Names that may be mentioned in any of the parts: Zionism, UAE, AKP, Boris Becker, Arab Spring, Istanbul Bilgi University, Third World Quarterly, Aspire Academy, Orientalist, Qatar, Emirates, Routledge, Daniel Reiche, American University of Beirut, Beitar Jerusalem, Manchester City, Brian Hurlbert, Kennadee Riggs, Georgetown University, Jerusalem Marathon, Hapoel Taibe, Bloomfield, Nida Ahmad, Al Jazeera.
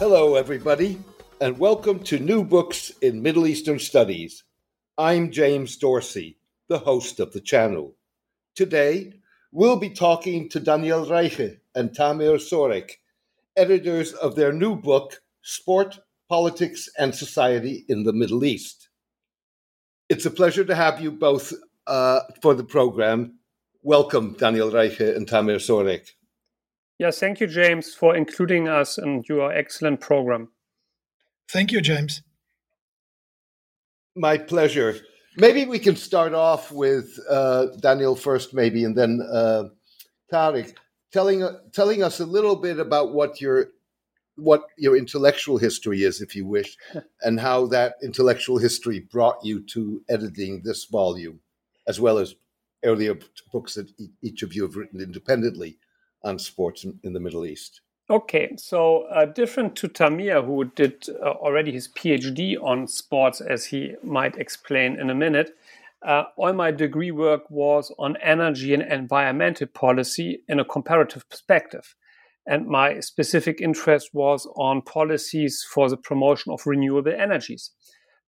Hello, everybody, and welcome to New Books in Middle Eastern Studies. I'm James Dorsey, the host of the channel. Today, we'll be talking to Daniel Reiche and Tamir Sorek, editors of their new book, Sport, Politics, and Society in the Middle East. It's a pleasure to have you both for the program. Welcome, Daniel Reiche and Tamir Sorek. Yes, thank you, James, for including us in your excellent program. Thank you, James. My pleasure. Maybe we can start off with Daniel first, maybe, and then Tariq, telling us a little bit about what your intellectual history is, if you wish, and how that intellectual history brought you to editing this volume, as well as earlier books that each of you have written independently on sports in the Middle East. Okay, so different to Tamir, who did already his PhD on sports, as he might explain in a minute, all my degree work was on energy and environmental policy in a comparative perspective. And my specific interest was on policies for the promotion of renewable energies.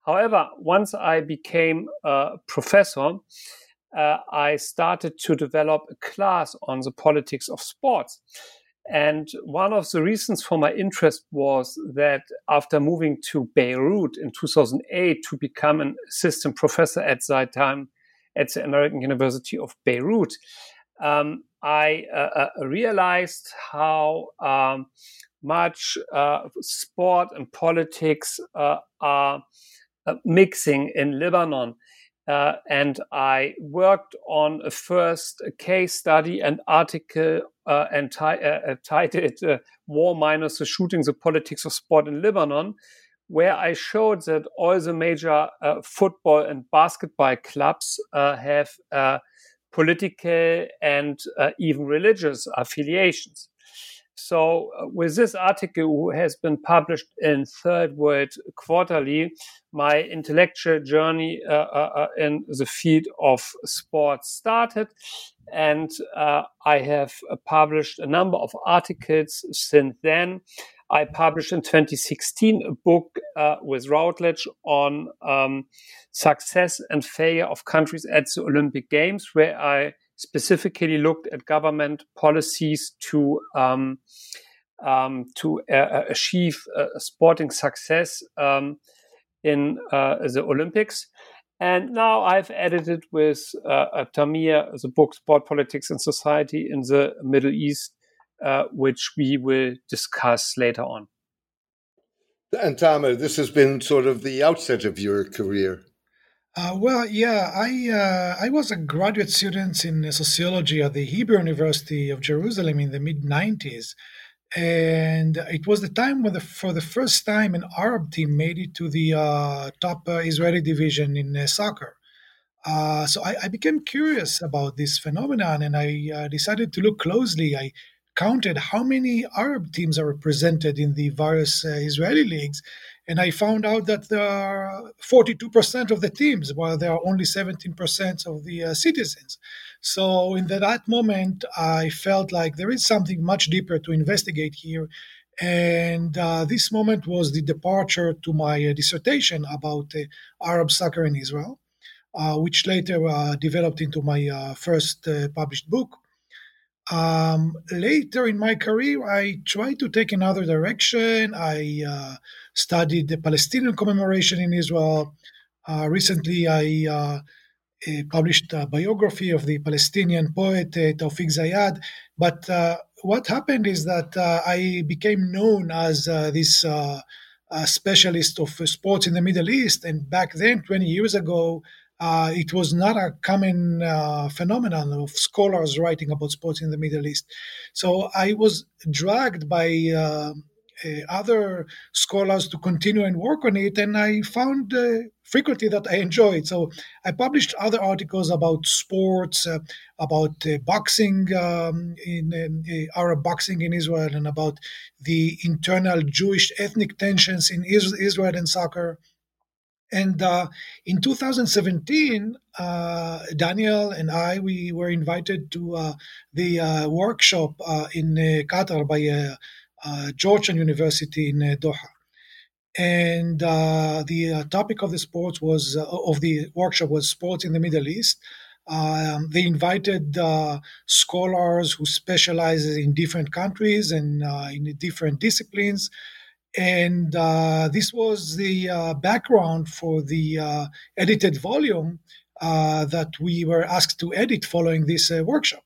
However, once I became a professor, I started to develop a class on the politics of sports. And one of the reasons for my interest was that after moving to Beirut in 2008 to become an assistant professor at that time at the American University of Beirut, I realized how much sport and politics are mixing in Lebanon. And I worked on a first case study and article titled War Minors, the Shooting, the Politics of Sport in Lebanon, where I showed that all the major football and basketball clubs have political and even religious affiliations. So with this article, which has been published in Third World Quarterly, my intellectual journey in the field of sports started, and I have published a number of articles since then. I published in 2016 a book with Routledge on success and failure of countries at the Olympic Games, where I specifically looked at government policies to achieve sporting success in the Olympics. And now I've edited with Tamir the book Sport, Politics, and Society in the Middle East, which we will discuss later on. And Tamir, this has been sort of the outset of your career. I was a graduate student in sociology at the Hebrew University of Jerusalem in the mid-90s, and it was the time when, for the first time, an Arab team made it to the top Israeli division in soccer. So I became curious about this phenomenon, and I decided to look closely. I counted how many Arab teams are represented in the various Israeli leagues, and I found out that there are 42% of the teams, while there are only 17% of the citizens. So in that moment, I felt like there is something much deeper to investigate here. And this moment was the departure to my dissertation about Arab soccer in Israel, which later developed into my first published book. Later in my career, I tried to take another direction. I studied the Palestinian commemoration in Israel. Recently, I published a biography of the Palestinian poet Tawfiq Zayyad. But what happened is that I became known as this specialist of sports in the Middle East. And back then, 20 years ago, It was not a common phenomenon of scholars writing about sports in the Middle East. So I was dragged by other scholars to continue and work on it, and I found frequently that I enjoyed. So I published other articles about sports, about boxing, in Arab boxing in Israel, and about the internal Jewish ethnic tensions in Israel and soccer. And in 2017, Daniel and I, we were invited to the workshop in Qatar by Georgetown University in Doha. And the topic of the sports was of the workshop was sports in the Middle East. They invited scholars who specialize in different countries and in different disciplines. And this was the background for the edited volume that we were asked to edit following this workshop.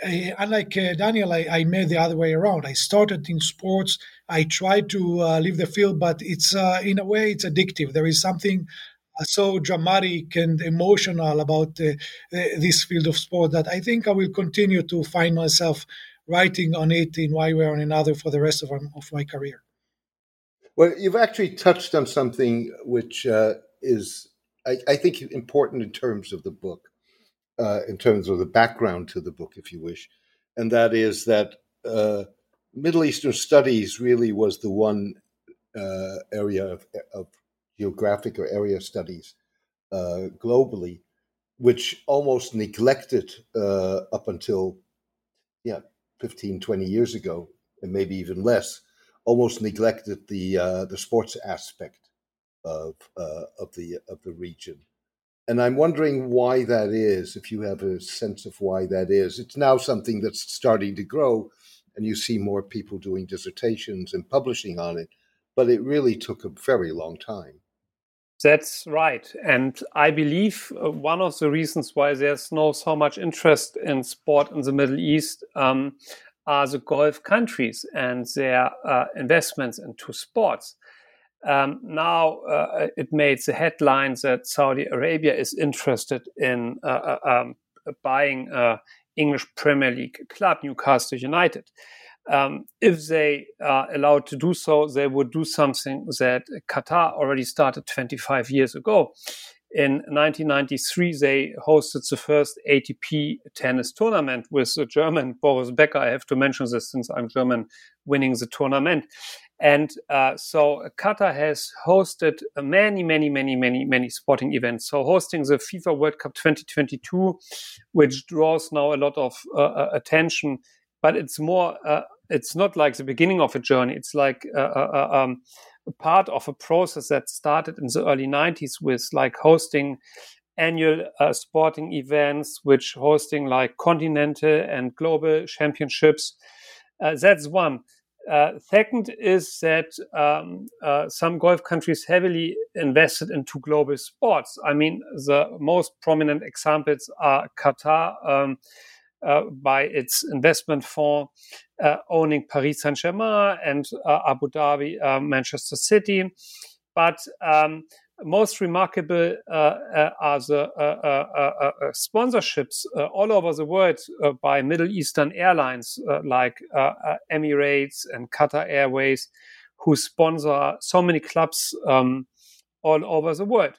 Unlike Daniel, I made the other way around. I started in sports. I tried to leave the field, but it's in a way, it's addictive. There is something so dramatic and emotional about this field of sport that I think I will continue to find myself writing on it in one way or another for the rest of my career. Well, you've actually touched on something which is, I think, important in terms of the book. In terms of the background to the book, if you wish. And that is that Middle Eastern studies really was the one area of geographic or area studies globally, which almost neglected up until 15, 20 years ago, and maybe even less, almost neglected the sports aspect of the region. And I'm wondering why that is, if you have a sense of why that is. It's now something that's starting to grow, and you see more people doing dissertations and publishing on it. But it really took a very long time. That's right. And I believe one of the reasons why there's no so much interest in sport in the Middle East are the Gulf countries and their investments into sports. Now it made the headlines that Saudi Arabia is interested in buying English Premier League club, Newcastle United. If they are allowed to do so, they would do something that Qatar already started 25 years ago. In 1993, they hosted the first ATP tennis tournament with the German Boris Becker. I have to mention this since I'm German, winning the tournament. And so Qatar has hosted many sporting events. So hosting the FIFA World Cup 2022, which draws now a lot of attention, but it's more, it's not like the beginning of a journey. It's like a part of a process that started in the early 90s with like hosting annual sporting events, which hosting like continental and global championships. That's one. Second is that some Gulf countries heavily invested into global sports. I mean, the most prominent examples are Qatar by its investment fund owning Paris Saint-Germain and Abu Dhabi, Manchester City. But most remarkable are the sponsorships all over the world by Middle Eastern airlines like Emirates and Qatar Airways, who sponsor so many clubs all over the world.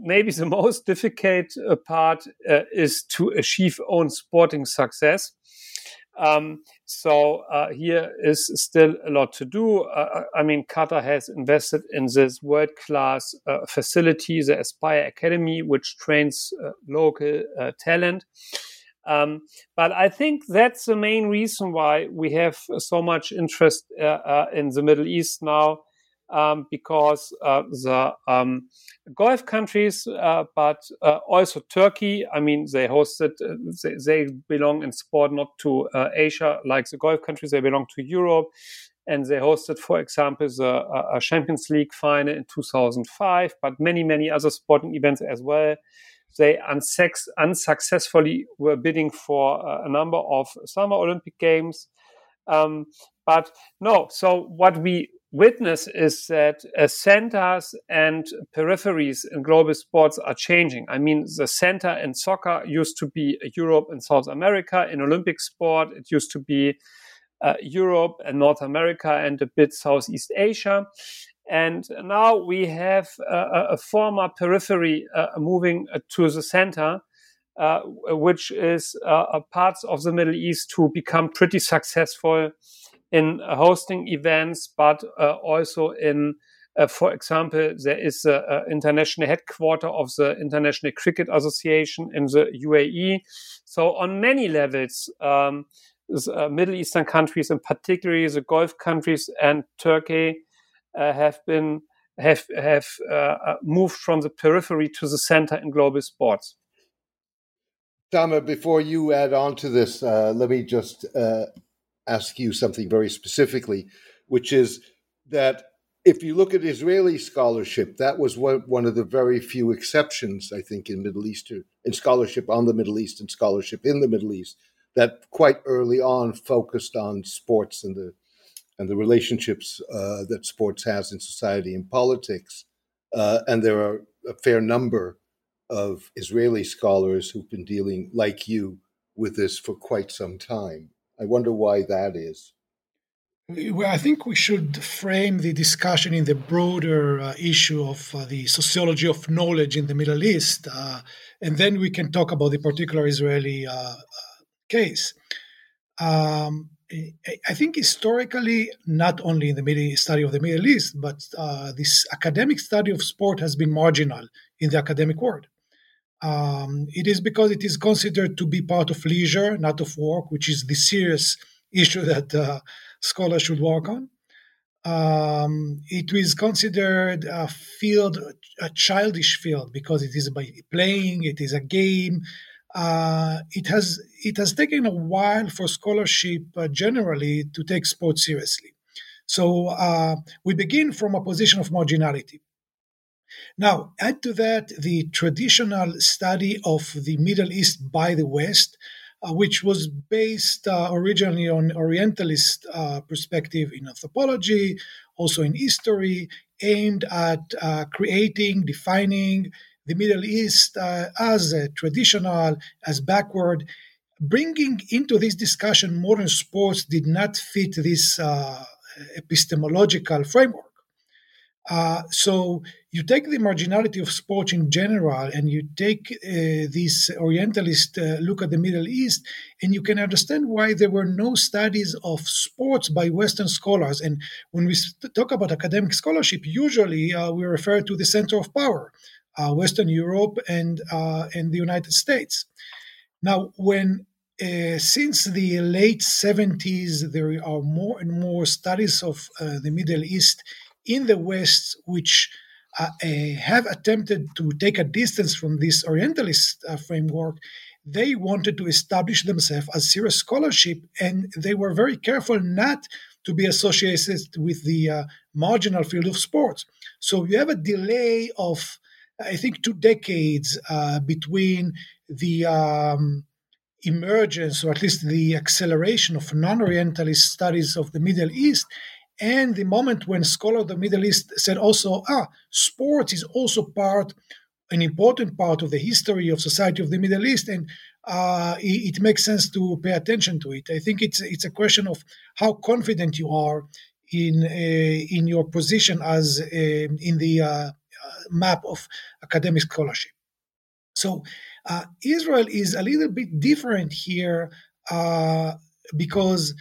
Maybe the most difficult part is to achieve own sporting success. So here is still a lot to do. I mean, Qatar has invested in this world-class facility, the Aspire Academy, which trains local talent. But I think that's the main reason why we have so much interest in the Middle East now, because the Gulf countries, but also Turkey. I mean, they hosted, they belong in sport not to Asia like the Gulf countries, they belong to Europe. And they hosted, for example, the Champions League final in 2005, but many other sporting events as well. They unsuccessfully were bidding for a number of Summer Olympic Games. But no, so what we witness is that centers and peripheries in global sports are changing. I mean, the center in soccer used to be Europe and South America. In Olympic sport, it used to be Europe and North America and a bit Southeast Asia. And now we have a former periphery moving to the center, which is parts of the Middle East who become pretty successful in hosting events, but also in, for example, there is an international headquarter of the International Cricket Association in the UAE. So on many levels, Middle Eastern countries, and particularly the Gulf countries and Turkey, have moved from the periphery to the center in global sports. Tamir, before you add on to this, let me just ask you something very specifically, which is that if you look at Israeli scholarship, that was one of the very few exceptions, I think, in Middle Eastern, in scholarship on the Middle East and scholarship in the Middle East, that quite early on focused on sports and the relationships that sports has in society and politics. And there are a fair number of Israeli scholars who've been dealing, like you, with this for quite some time. I wonder why that is. Well, I think we should frame the discussion in the broader issue of the sociology of knowledge in the Middle East, and then we can talk about the particular Israeli case. I think historically, not only in the study of the Middle East, but this academic study of sport has been marginal in the academic world. It is because it is considered to be part of leisure, not of work, which is the serious issue that scholars should work on. It is considered a childish field, because it is by playing, it is a game. It has taken a while for scholarship generally to take sports seriously. So we begin from a position of marginality. Now, add to that the traditional study of the Middle East by the West, which was based originally on Orientalist perspective in anthropology, also in history, aimed at creating, defining the Middle East as traditional, as backward. Bringing into this discussion modern sports did not fit this epistemological framework. So you take the marginality of sports in general, and you take this Orientalist look at the Middle East, and you can understand why there were no studies of sports by Western scholars. And when we talk about academic scholarship, usually we refer to the center of power, Western Europe and the United States. Now, when since the late 70s, there are more and more studies of the Middle East in the West, which have attempted to take a distance from this Orientalist framework. They wanted to establish themselves as serious scholarship, and they were very careful not to be associated with the marginal field of sports. So you have a delay of, I think, 2 decades between the emergence, or at least the acceleration of non-Orientalist studies of the Middle East, and the moment when scholars of the Middle East said also, sports is also an important part of the history of society of the Middle East, and it makes sense to pay attention to it. I think it's a question of how confident you are in your position as in the map of academic scholarship. So Israel is a little bit different here because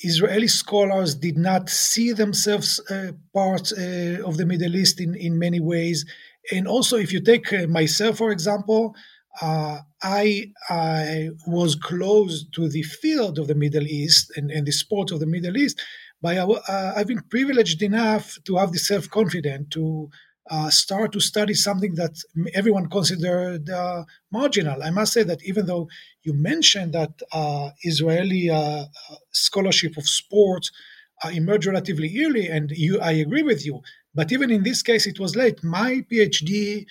Israeli scholars did not see themselves part of the Middle East in many ways. And also, if you take myself, for example, I was close to the field of the Middle East and the sport of the Middle East, but I've been privileged enough to have the self-confidence to start to study something that everyone considered marginal. I must say that even though you mentioned that Israeli scholarship of sports emerged relatively early, and I agree with you, but even in this case, it was late. My PhD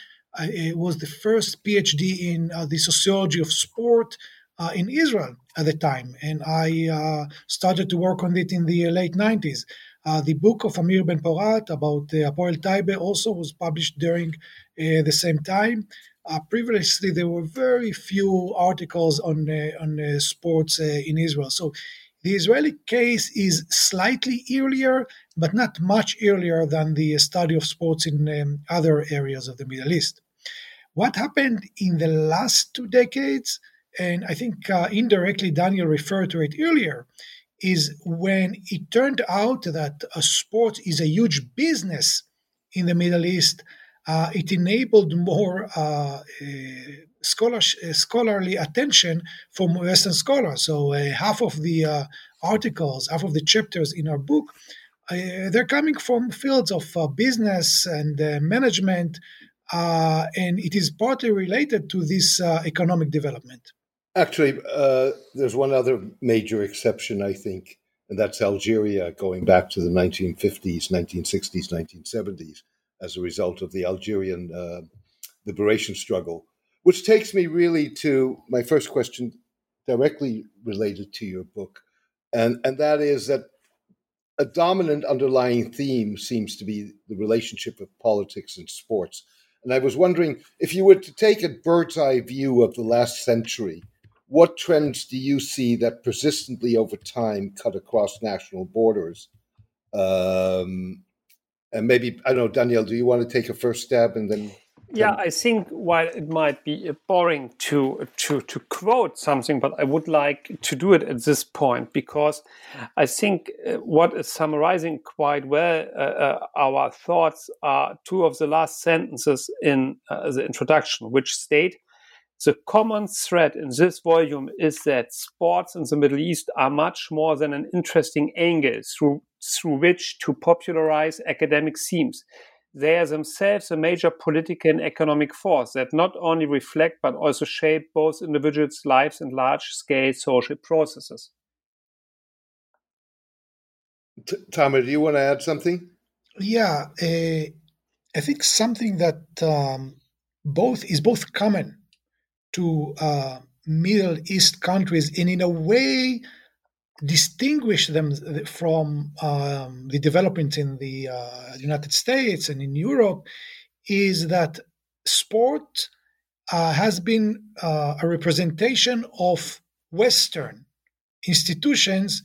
was the first PhD in the sociology of sport in Israel at the time, and I started to work on it in the late 90s. The book of Amir Ben-Porat about Hapoel Taibe also was published during the same time. Previously, there were very few articles on sports in Israel. So the Israeli case is slightly earlier, but not much earlier than the study of sports in other areas of the Middle East. What happened in the last 2 decades, and I think indirectly Daniel referred to it earlier, is when it turned out that a sport is a huge business in the Middle East. It enabled more scholarly attention from Western scholars. So half of the articles, half of the chapters in our book, they're coming from fields of business and management, and it is partly related to this economic development. Actually, there's one other major exception, I think, and that's Algeria, going back to the 1950s, 1960s, 1970s, as a result of the Algerian liberation struggle, which takes me really to my first question directly related to your book, and that is that a dominant underlying theme seems to be the relationship of politics and sports. And I was wondering, if you were to take a bird's-eye view of the last century, what trends do you see that persistently over time cut across national borders? And maybe, I don't know, Daniel, do you want to take a first stab and then... Yeah, I think while it might be boring to quote something, but I would like to do it at this point, because I think what is summarizing quite well our thoughts are two of the last sentences in the introduction, which state, the common thread in this volume is that sports in the Middle East are much more than an interesting angle through which to popularize academic themes. They are themselves a major political and economic force that not only reflect but also shape both individuals' lives and large-scale social processes. Tamir, do you want to add something? Yeah, I think something that both common to Middle East countries and in a way distinguish them from the developments in the United States and in Europe, is that sport has been a representation of Western institutions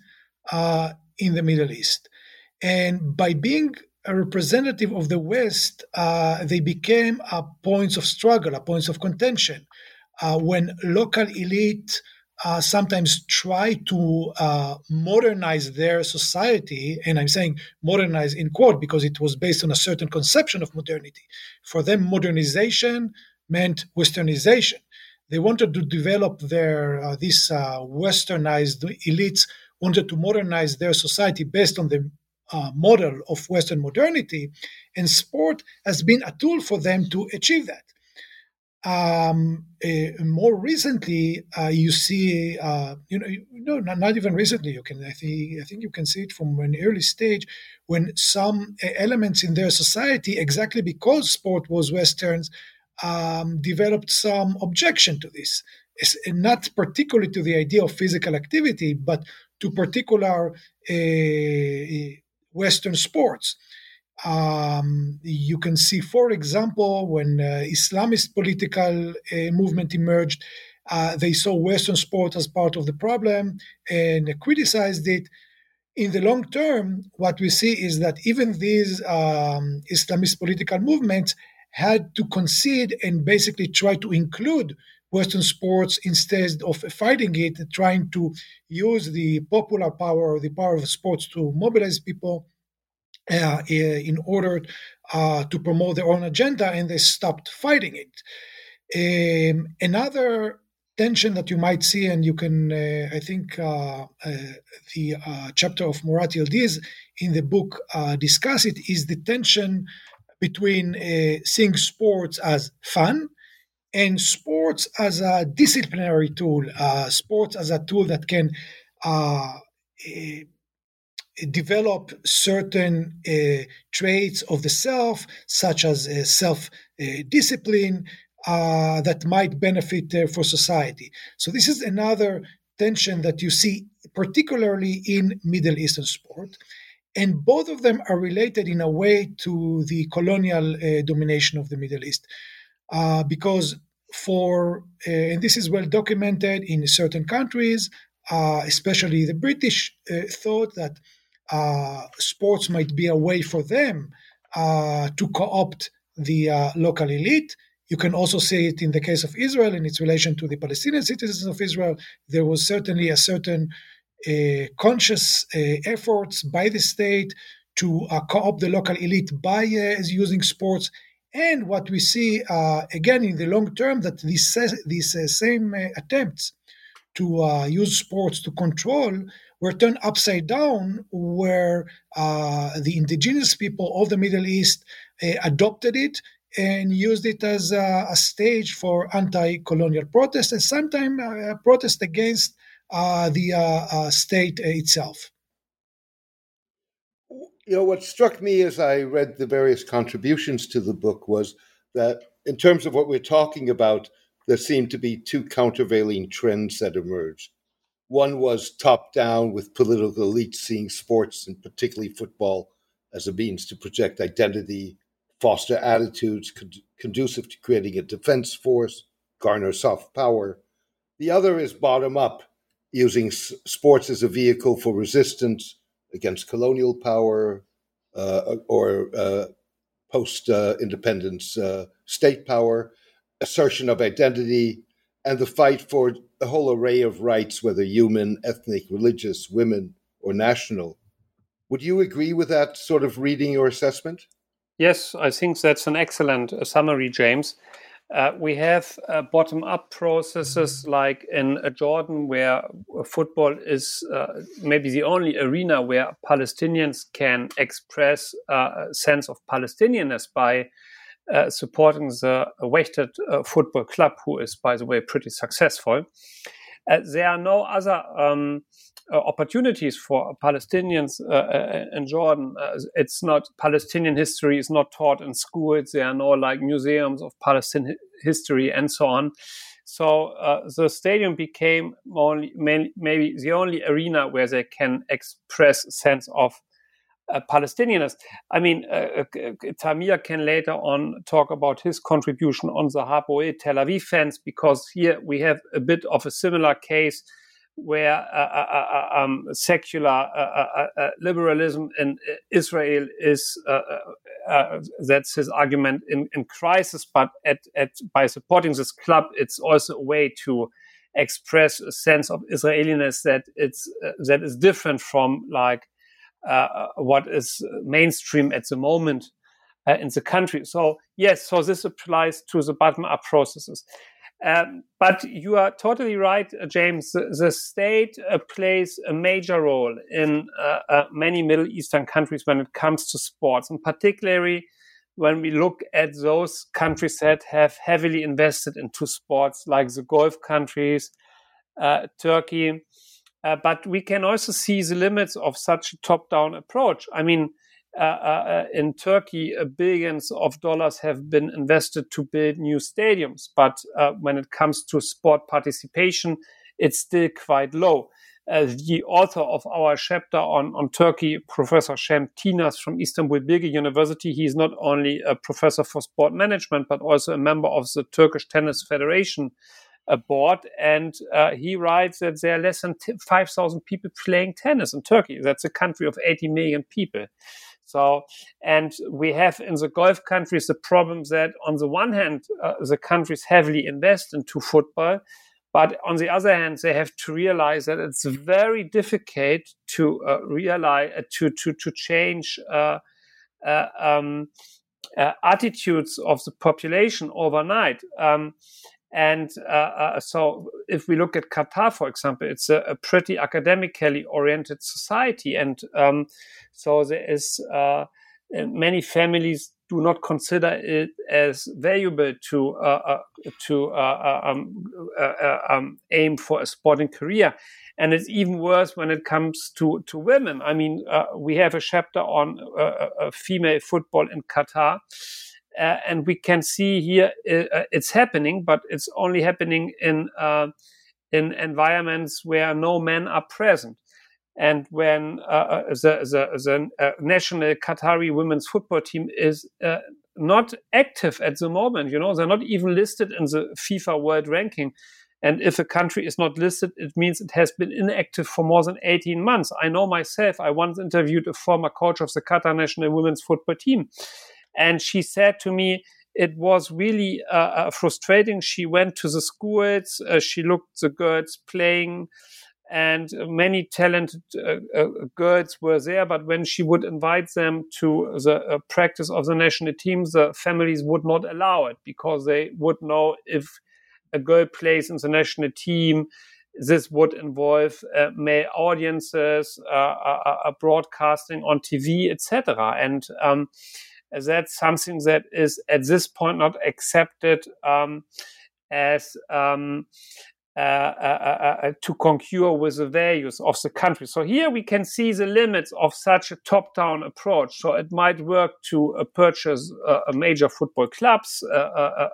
in the Middle East. And by being a representative of the West, they became points of struggle, points of contention, when local elite sometimes try to modernize their society, and I'm saying modernize in quote because it was based on a certain conception of modernity. For them, modernization meant Westernization. They wanted to develop these Westernized elites wanted to modernize their society based on the model of Western modernity, and sport has been a tool for them to achieve that. More recently, you see, not even recently. You can, I think, you can see it from an early stage when some elements in their society, exactly because sport was Western, developed some objection to this, not particularly to the idea of physical activity, but to particular Western sports. You can see, for example, when Islamist political movement emerged, they saw Western sport as part of the problem and criticized it. In the long term, what we see is that even these Islamist political movements had to concede and basically try to include Western sports instead of fighting it, trying to use the popular power, the power of sports to mobilize people in order to promote their own agenda, and they stopped fighting it. Another tension that you might see, and you can, I think, the chapter of Murat Yildiz in the book discuss it, is the tension between seeing sports as fun and sports as a disciplinary tool, sports as a tool that can develop certain traits of the self, such as self-discipline, that might benefit for society. So this is another tension that you see particularly in Middle Eastern sport. And both of them are related in a way to the colonial domination of the Middle East. Because and this is well documented in certain countries, especially the British thought that sports might be a way for them to co-opt the local elite. You can also see it in the case of Israel in its relation to the Palestinian citizens of Israel. There was certainly a certain conscious efforts by the state to co-opt the local elite by using sports. And what we see, again, in the long term, that these same attempts to use sports to control were turned upside down, where the indigenous people of the Middle East adopted it and used it as a stage for anti-colonial protest and sometimes protest against the state itself. You know, what struck me as I read the various contributions to the book was that in terms of what we're talking about, there seemed to be two countervailing trends that emerged. One was top-down, with political elites seeing sports, and particularly football, as a means to project identity, foster attitudes conducive to creating a defense force, garner soft power. The other is bottom-up, using sports as a vehicle for resistance against colonial power or post-independence state power, assertion of identity, and the fight for a whole array of rights, whether human, ethnic, religious, women, or national. Would you agree with that sort of reading or assessment? Yes, I think that's an excellent summary, James. We have bottom-up processes like in Jordan, where football is maybe the only arena where Palestinians can express a sense of Palestinianness by supporting the Wehdet Football Club, who is, by the way, pretty successful. There are no other opportunities for Palestinians in Jordan. It's not Palestinian history is not taught in schools. There are no museums of Palestinian history and so on. So the stadium became maybe the only arena where they can express a sense of Palestinianness. I mean, Tamir can later on talk about his contribution on the Hapoel Tel Aviv fans, because here we have a bit of a similar case where secular liberalism in Israel is, that's his argument, in crisis, but by supporting this club, it's also a way to express a sense of Israeliness that is different from what is mainstream at the moment in the country. So, yes, so this applies to the bottom-up processes. But you are totally right, James. The state plays a major role in many Middle Eastern countries when it comes to sports, and particularly when we look at those countries that have heavily invested into sports, like the Gulf countries, Turkey. But we can also see the limits of such a top-down approach. I mean, in Turkey, billions of dollars have been invested to build new stadiums. But when it comes to sport participation, it's still quite low. The author of our chapter on Turkey, Professor Cem Tinas from Istanbul Bilgi University, he is not only a professor for sport management, but also a member of the Turkish Tennis Federation board, and he writes that there are less than 5,000 people playing tennis in Turkey. That's a country of 80 million people. So, and we have in the Gulf countries the problem that on the one hand, the countries heavily invest into football, but on the other hand, they have to realize that it's very difficult to change attitudes of the population overnight. So if we look at Qatar, for example, it's a pretty academically oriented society. And so there is many families do not consider it as valuable to aim for a sporting career. And it's even worse when it comes to women. I mean, we have a chapter on female football in Qatar. And we can see here it's happening, but it's only happening in environments where no men are present. And when the national Qatari women's football team is not active at the moment, you know, they're not even listed in the FIFA World Ranking. And if a country is not listed, it means it has been inactive for more than 18 months. I know myself, I once interviewed a former coach of the Qatar national women's football team. And she said to me, it was really frustrating. She went to the schools, she looked the girls playing, and many talented girls were there. But when she would invite them to the practice of the national team, the families would not allow it, because they would know if a girl plays in the national team, this would involve male audiences, broadcasting on TV, etc. And that's something that is at this point not accepted as to concur with the values of the country. So here we can see the limits of such a top-down approach. So it might work to purchase major football clubs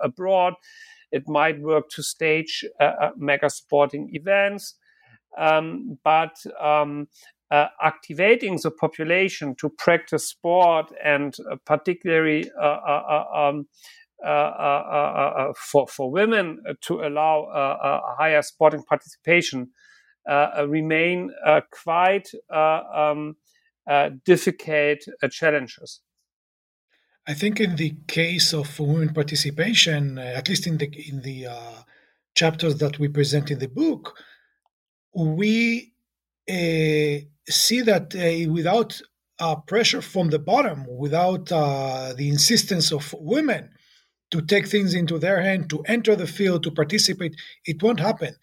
abroad. It might work to stage mega sporting events, but activating the population to practice sport, and particularly for women to allow a higher sporting participation, remain quite difficult challenges. I think in the case of women participation, at least in the chapters that we present in the book, we see that without pressure from the bottom, without the insistence of women to take things into their hand, to enter the field, to participate, it won't happen.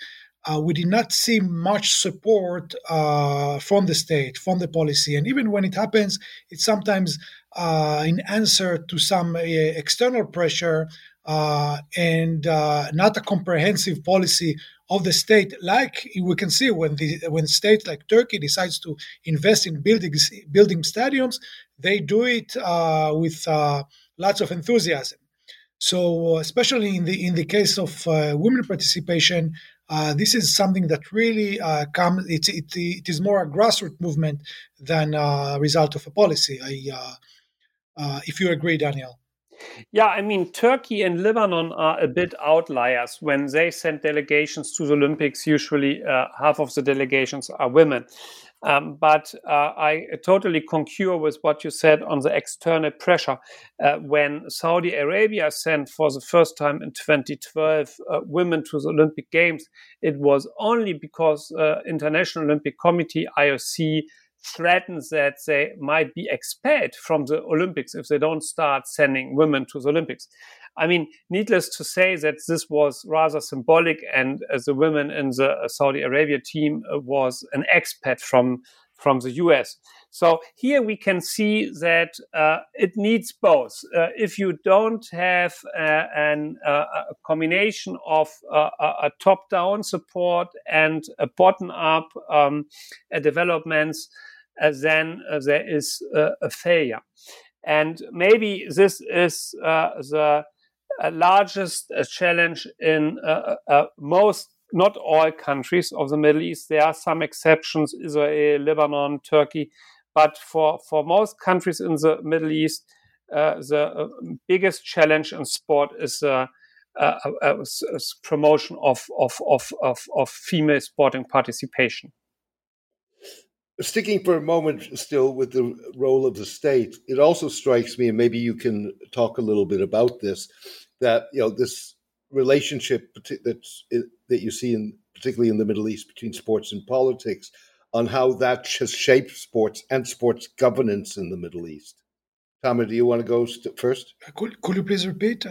We did not see much support from the state, from the policy. And even when it happens, it's sometimes in answer to some external pressure and not a comprehensive policy of the state. Like we can see when states like Turkey decides to invest in building stadiums, they do it with lots of enthusiasm. So especially in the case of women participation, this is something that really comes. It is more a grassroots movement than a result of a policy. If you agree, Daniel. Yeah, I mean, Turkey and Lebanon are a bit outliers. When they send delegations to the Olympics, usually half of the delegations are women. But I totally concur with what you said on the external pressure. When Saudi Arabia sent for the first time in 2012 women to the Olympic Games, it was only because International Olympic Committee, IOC, threatens that they might be expelled from the Olympics if they don't start sending women to the Olympics. I mean, needless to say that this was rather symbolic, and the women in the Saudi Arabia team was an expat from the US. So here we can see that it needs both. If you don't have a combination of a top-down support and a bottom-up developments, then there is a failure. And maybe this is the largest challenge in most, not all countries of the Middle East. There are some exceptions, Israel, Lebanon, Turkey. But for most countries in the Middle East, the biggest challenge in sport is promotion of female sporting participation. Sticking for a moment still with the role of the state, it also strikes me, and maybe you can talk a little bit about this, that you know this relationship that you see in particularly in the Middle East between sports and politics, on how that has shaped sports and sports governance in the Middle East. Tamir, do you want to go first? Could you please repeat?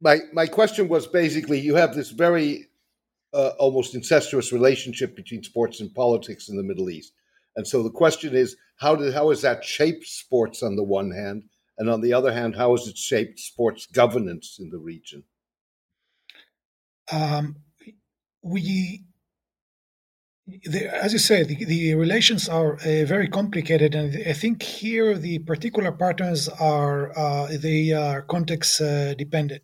My question was basically you have this very almost incestuous relationship between sports and politics in the Middle East. And so the question is, how has that shaped sports on the one hand, and on the other hand, how has it shaped sports governance in the region? As you say, the relations are very complicated, and I think here the particular partners are they are context dependent.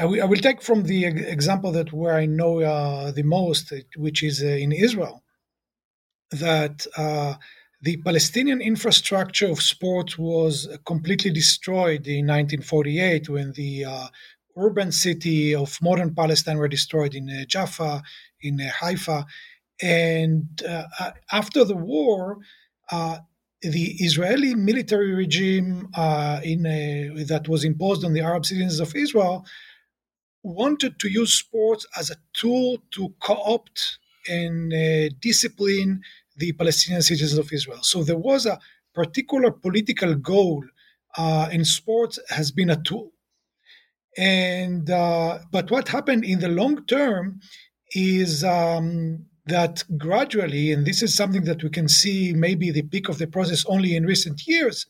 I will take from the example that where I know the most, which is in Israel, that the Palestinian infrastructure of sport was completely destroyed in 1948 when the urban city of modern Palestine were destroyed in Jaffa, in Haifa. And after the war, the Israeli military regime that was imposed on the Arab citizens of Israel wanted to use sports as a tool to co-opt and discipline the Palestinian citizens of Israel. So there was a particular political goal, and sports has been a tool. And but what happened in the long term is that gradually, and this is something that we can see maybe the peak of the process only in recent years,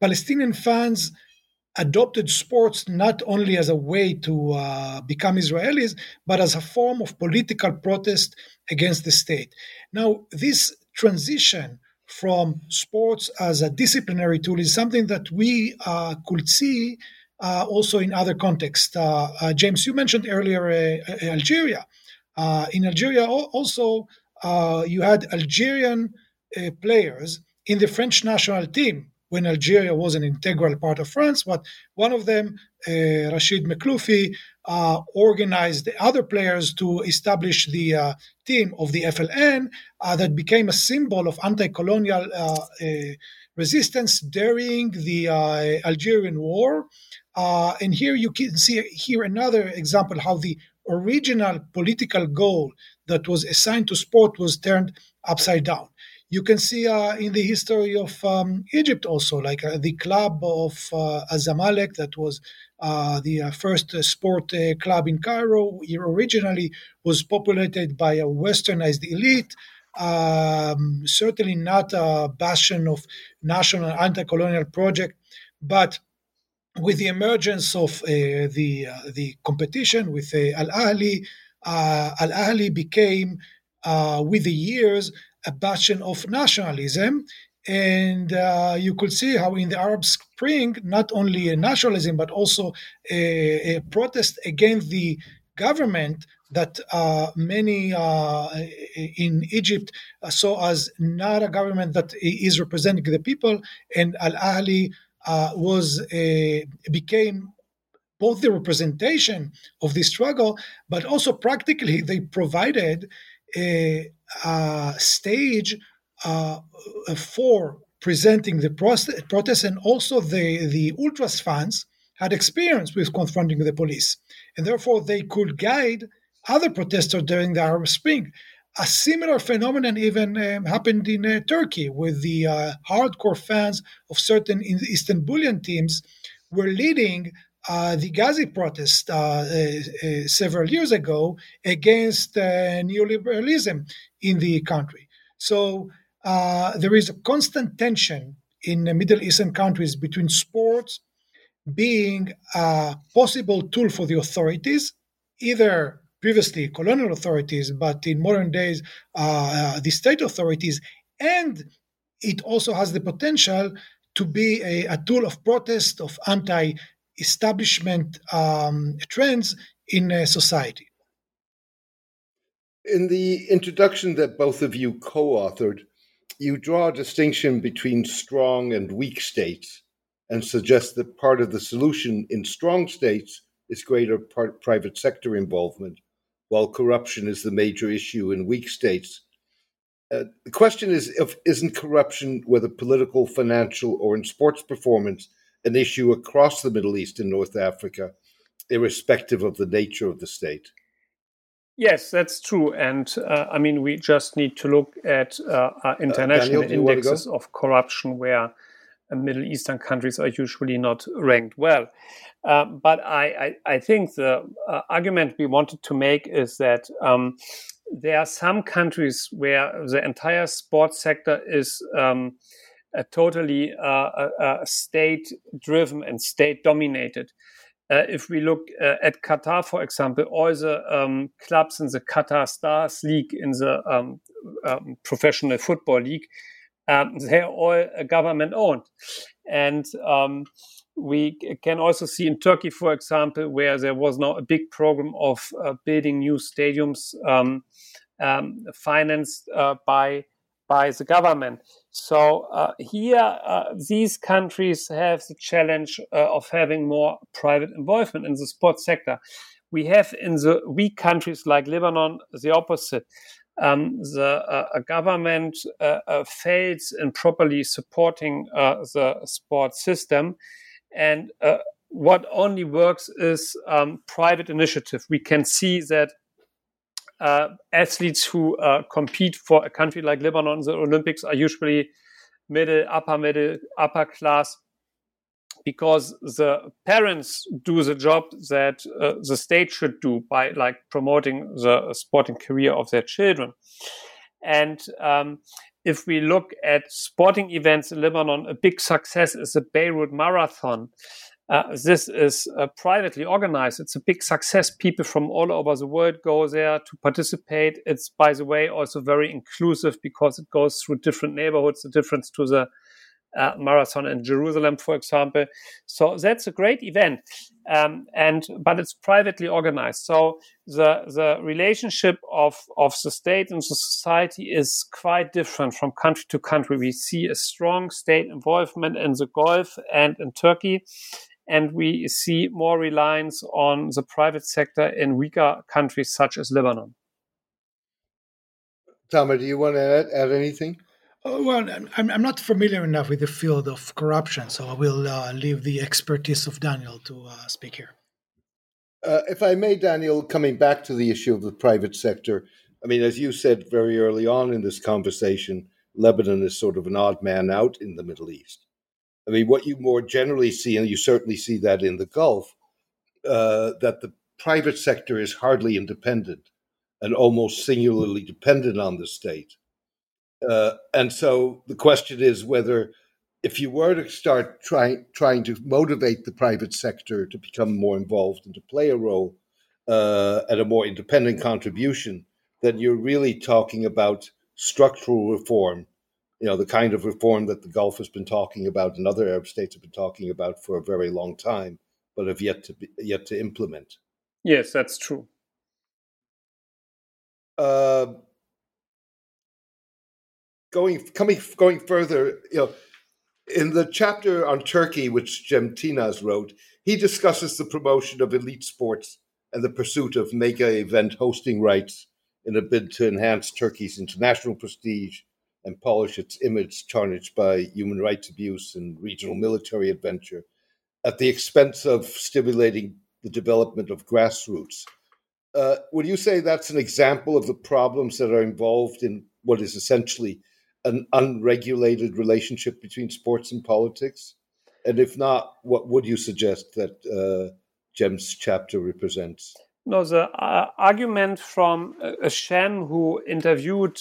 Palestinian fans adopted sports not only as a way to become Israelis, but as a form of political protest against the state. Now, this transition from sports as a disciplinary tool is something that we could see also in other contexts. James, you mentioned earlier Algeria. In Algeria, also, you had Algerian players in the French national team when Algeria was an integral part of France. But one of them, Rachid Mekloufi, organized the other players to establish the team of the FLN that became a symbol of anti-colonial resistance during the Algerian War. And here you can see here another example how the original political goal that was assigned to sport was turned upside down. You can see in the history of Egypt also, like the club of Zamalek, that was the first sport club in Cairo. It originally was populated by a westernized elite, certainly not a bastion of national anti-colonial project, but with the emergence of the competition with Al-Ahly, Al-Ahly became, with the years, a bastion of nationalism. And you could see how in the Arab Spring, not only a nationalism, but also a protest against the government that many in Egypt saw as not a government that is representing the people, and Al-Ahly became both the representation of the struggle, but also practically they provided a stage for presenting the protest, and also the ultras fans had experience with confronting the police, and therefore they could guide other protesters during the Arab Spring. A similar phenomenon even happened in Turkey, with the hardcore fans of certain Istanbulian teams were leading the Ghazi protest several years ago against neoliberalism in the country. So there is a constant tension in Middle Eastern countries between sports being a possible tool for the authorities, either previously colonial authorities, but in modern days, the state authorities. And it also has the potential to be a tool of protest, of anti-establishment trends in society. In the introduction that both of you co-authored, you draw a distinction between strong and weak states and suggest that part of the solution in strong states is greater private sector involvement, while corruption is the major issue in weak states. The question is, isn't corruption, whether political, financial, or in sports performance, an issue across the Middle East and North Africa, irrespective of the nature of the state? Yes, that's true. And I mean, we just need to look at international indexes of corruption where Middle Eastern countries are usually not ranked well. But I think the argument we wanted to make is that there are some countries where the entire sports sector is totally state-driven and state-dominated. If we look at Qatar, for example, all the clubs in the Qatar Stars League, in the professional football league, they're all government-owned. And we can also see in Turkey, for example, where there was now a big program of building new stadiums financed by the government. So here, these countries have the challenge of having more private involvement in the sports sector. We have in the weak countries like Lebanon the opposite. The government fails in properly supporting the sports system. And what only works is private initiative. We can see that athletes who compete for a country like Lebanon, the Olympics, are usually middle, upper class, because the parents do the job that the state should do by like promoting the sporting career of their children. And if we look at sporting events in Lebanon, a big success is the Beirut Marathon. This is privately organized. It's a big success. People from all over the world go there to participate. It's, by the way, also very inclusive because it goes through different neighborhoods, the difference to the marathon in Jerusalem, for example. So that's a great event, but it's privately organized. So the relationship of the state and the society is quite different from country to country. We see a strong state involvement in the Gulf and in Turkey, and we see more reliance on the private sector in weaker countries such as Lebanon. Tamir, do you want to add anything? Well, I'm not familiar enough with the field of corruption, so I will leave the expertise of Daniel to speak here. If I may, Daniel, coming back to the issue of the private sector, I mean, as you said very early on in this conversation, Lebanon is sort of an odd man out in the Middle East. I mean, what you more generally see, and you certainly see that in the Gulf, that the private sector is hardly independent and almost singularly dependent on the state. And so the question is whether, if you were to start trying to motivate the private sector to become more involved and to play a role and a more independent contribution, then you're really talking about structural reform, you know, the kind of reform that the Gulf has been talking about and other Arab states have been talking about for a very long time, but have yet to implement. Yes, that's true. Going further, you know, in the chapter on Turkey, which Cem Tinas wrote, he discusses the promotion of elite sports and the pursuit of mega event hosting rights in a bid to enhance Turkey's international prestige and polish its image tarnished by human rights abuse and regional military adventure at the expense of stimulating the development of grassroots. Would you say that's an example of the problems that are involved in what is essentially an unregulated relationship between sports and politics? And if not, what would you suggest that Cem's chapter represents? No, the argument from Cem, who interviewed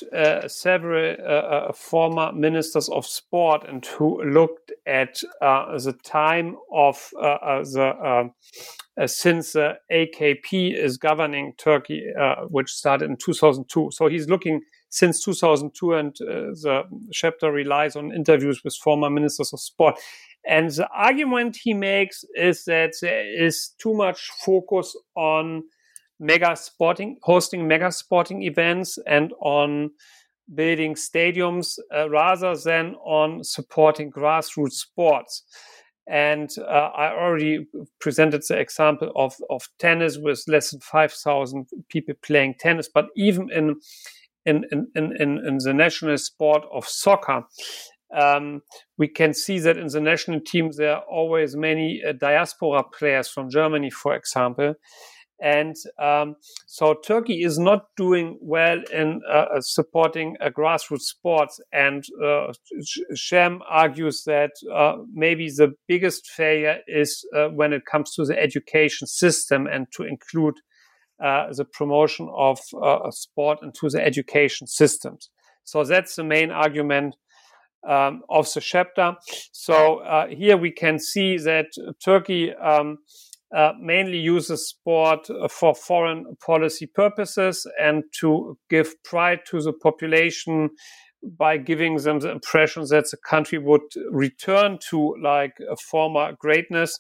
several former ministers of sport and who looked at the time of since the AKP is governing Turkey, which started in 2002. So he's looking since 2002, and the chapter relies on interviews with former ministers of sport. And the argument he makes is that there is too much focus on hosting mega sporting events and on building stadiums rather than on supporting grassroots sports. And I already presented the example of tennis with less than 5,000 people playing tennis, but even in the national sport of soccer, we can see that in the national team there are always many diaspora players from Germany, for example. And so Turkey is not doing well in supporting grassroots sports. And Cem argues that maybe the biggest failure is when it comes to the education system and to include the promotion of sport into the education systems. So that's the main argument of the chapter. So here we can see that Turkey mainly uses sport for foreign policy purposes and to give pride to the population by giving them the impression that the country would return to like a former greatness.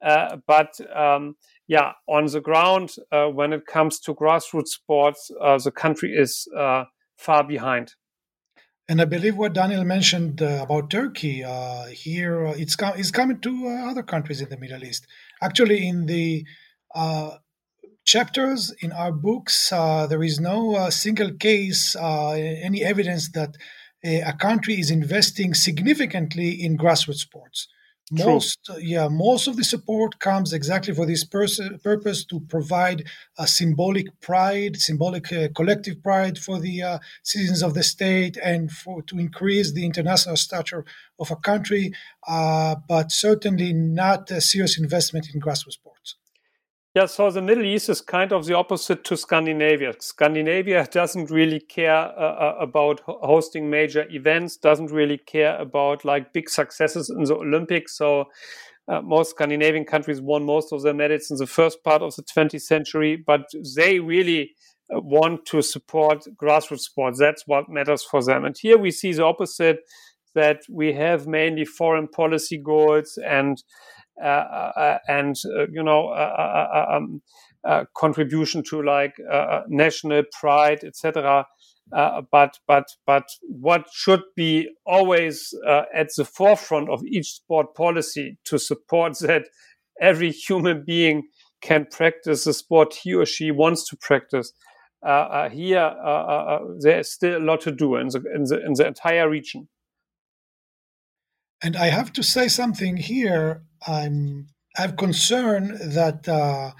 But on the ground, when it comes to grassroots sports, the country is far behind. And I believe what Daniel mentioned about Turkey here, it's coming to other countries in the Middle East. Actually, in the chapters in our books, there is no single case, any evidence that a country is investing significantly in grassroots sports. Most of the support comes exactly for this purpose, to provide a symbolic collective pride for the citizens of the state, and to increase the international stature of a country, but certainly not a serious investment in grassroots sports. Yeah, so the Middle East is kind of the opposite to Scandinavia. Scandinavia doesn't really care about hosting major events, doesn't really care about like big successes in the Olympics. So most Scandinavian countries won most of their medals in the first part of the 20th century, but they really want to support grassroots sports. That's what matters for them. And here we see the opposite, that we have mainly foreign policy goals and contribution to like national pride, etc. But what should be always at the forefront of each sport policy to support that every human being can practice the sport he or she wants to practice. Here, there is still a lot to do in the entire region. And I have to say something here. I have concern that the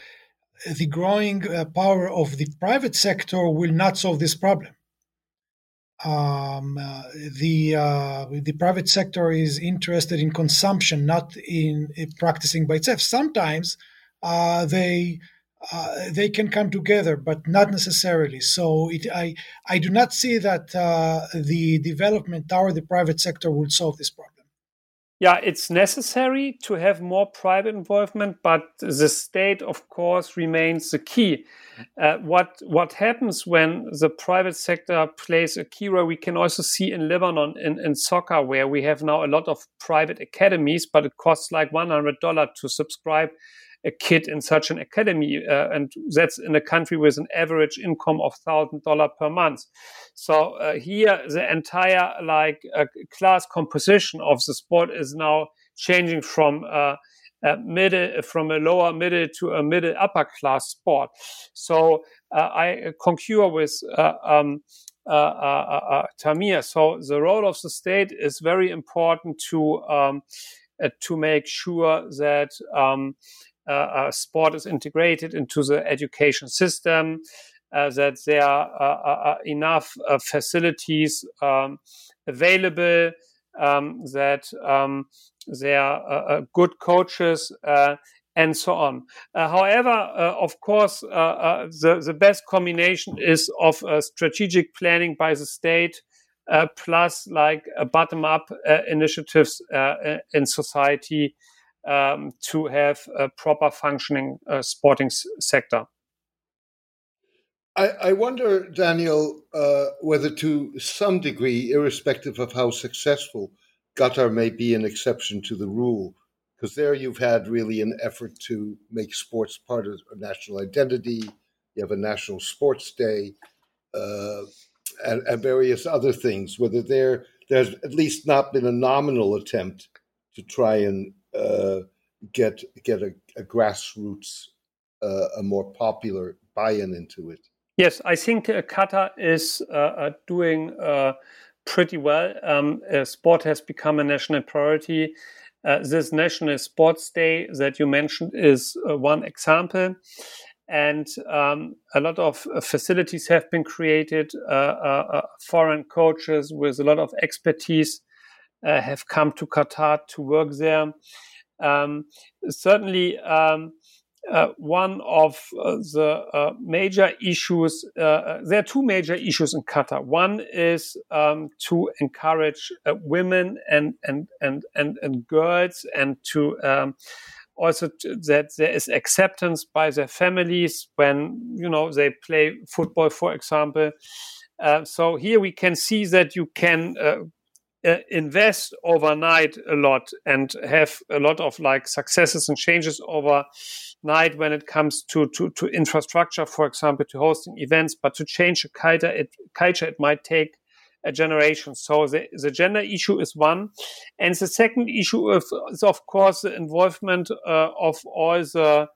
growing power of the private sector will not solve this problem. The private sector is interested in consumption, not in practicing by itself. Sometimes they can come together, but not necessarily. So I do not see that the development toward the private sector will solve this problem. Yeah, it's necessary to have more private involvement, but the state, of course, remains the key. What happens when the private sector plays a key role? We can also see in Lebanon in soccer, where we have now a lot of private academies, but it costs like $100 to subscribe a kid in such an academy, and that's in a country with an average income of $1,000 per month. So here, the entire class composition of the sport is now changing from a lower middle to a middle upper class sport. So I concur with Tamir. So the role of the state is very important to make sure that. Sport is integrated into the education system, that there are enough facilities available, that there are good coaches, and so on. However, of course, the best combination is of strategic planning by the state, plus like bottom-up initiatives in society, to have a proper functioning sporting sector. I wonder, Daniel, whether to some degree, irrespective of how successful, Qatar may be an exception to the rule, because there you've had really an effort to make sports part of national identity. You have a national sports day and various other things, whether there's at least not been a nominal attempt to try and get a grassroots, a more popular buy-in into it. Yes, I think Qatar is doing pretty well. Sport has become a national priority. This National Sports Day that you mentioned is one example. And a lot of facilities have been created. Foreign coaches with a lot of expertise have come to Qatar to work there. Certainly, one of the major issues, there are two major issues in Qatar. One is to encourage women and girls, and to that there is acceptance by their families when they play football, for example. So here we can see that you can invest overnight a lot and have a lot of like successes and changes overnight when it comes to infrastructure, for example, to hosting events. But to change a culture, it might take a generation. So the gender issue is one. And the second issue is, of course, the involvement of all the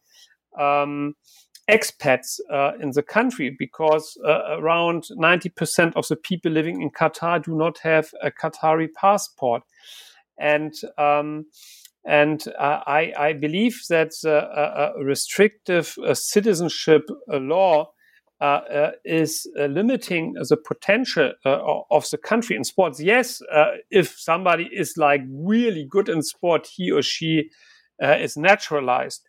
expats in the country, because around 90% of the people living in Qatar do not have a Qatari passport. And I believe that a restrictive citizenship law is limiting the potential of the country in sports. Yes, if somebody is like really good in sport, he or she is naturalized.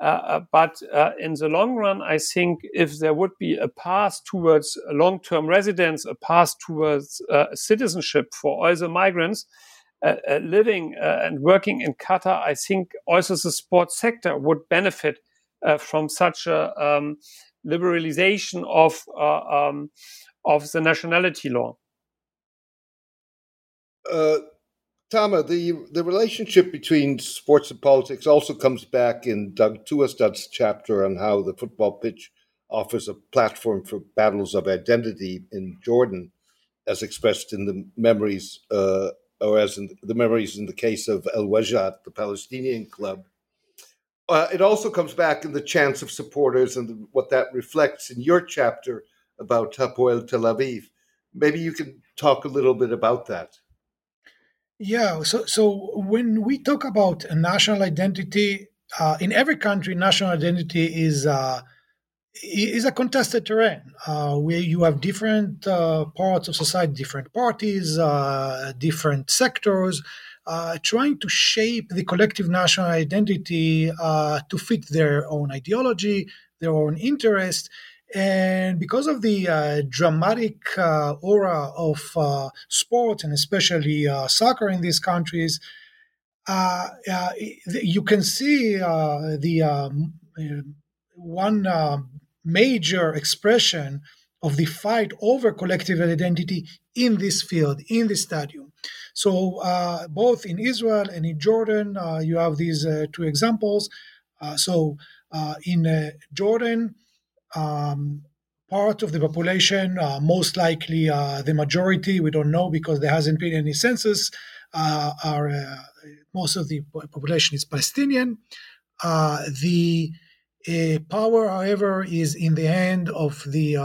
But in the long run, I think if there would be a path towards long-term residence, a path towards citizenship for all the migrants living and working in Qatar, I think also the sports sector would benefit from such a liberalization of the nationality law. Tama, the relationship between sports and politics also comes back in Doug Tuastad's chapter on how the football pitch offers a platform for battles of identity in Jordan, as expressed in the memories, or as in the memories in the case of El Wajat, the Palestinian club. It also comes back in the chants of supporters and what that reflects in your chapter about Hapoel Tel Aviv. Maybe you can talk a little bit about that. Yeah, so when we talk about a national identity, in every country, national identity is a contested terrain where you have different parts of society, different parties, different sectors, trying to shape the collective national identity to fit their own ideology, their own interest. And because of the dramatic aura of sport, and especially soccer in these countries, you can see one major expression of the fight over collective identity in this field, in this stadium. So both in Israel and in Jordan, you have these two examples. So in Jordan, part of the population, most likely the majority, we don't know because there hasn't been any census, most of the population is Palestinian. The power, however, is in the hand of the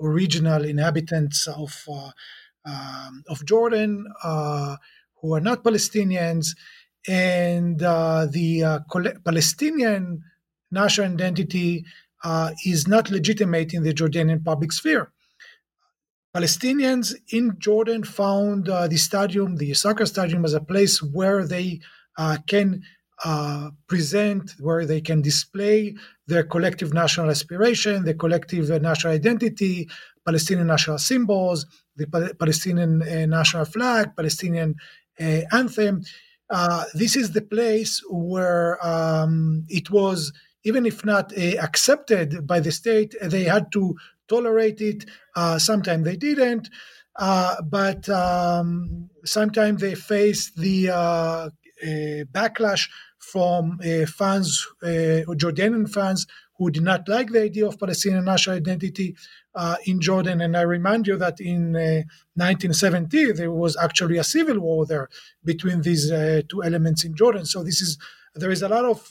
original inhabitants of Jordan, who are not Palestinians, and the Palestinian national identity is not legitimate in the Jordanian public sphere. Palestinians in Jordan found the stadium, the soccer stadium, as a place where they can present, where they can display their collective national aspiration, their collective national identity, Palestinian national symbols, the Palestinian national flag, Palestinian anthem. This is the place where it was, even if not accepted by the state, they had to tolerate it. Sometimes they didn't, but sometimes they faced the backlash from fans, Jordanian fans, who did not like the idea of Palestinian national identity in Jordan. And I remind you that in 1970, there was actually a civil war there between these two elements in Jordan. So there is a lot of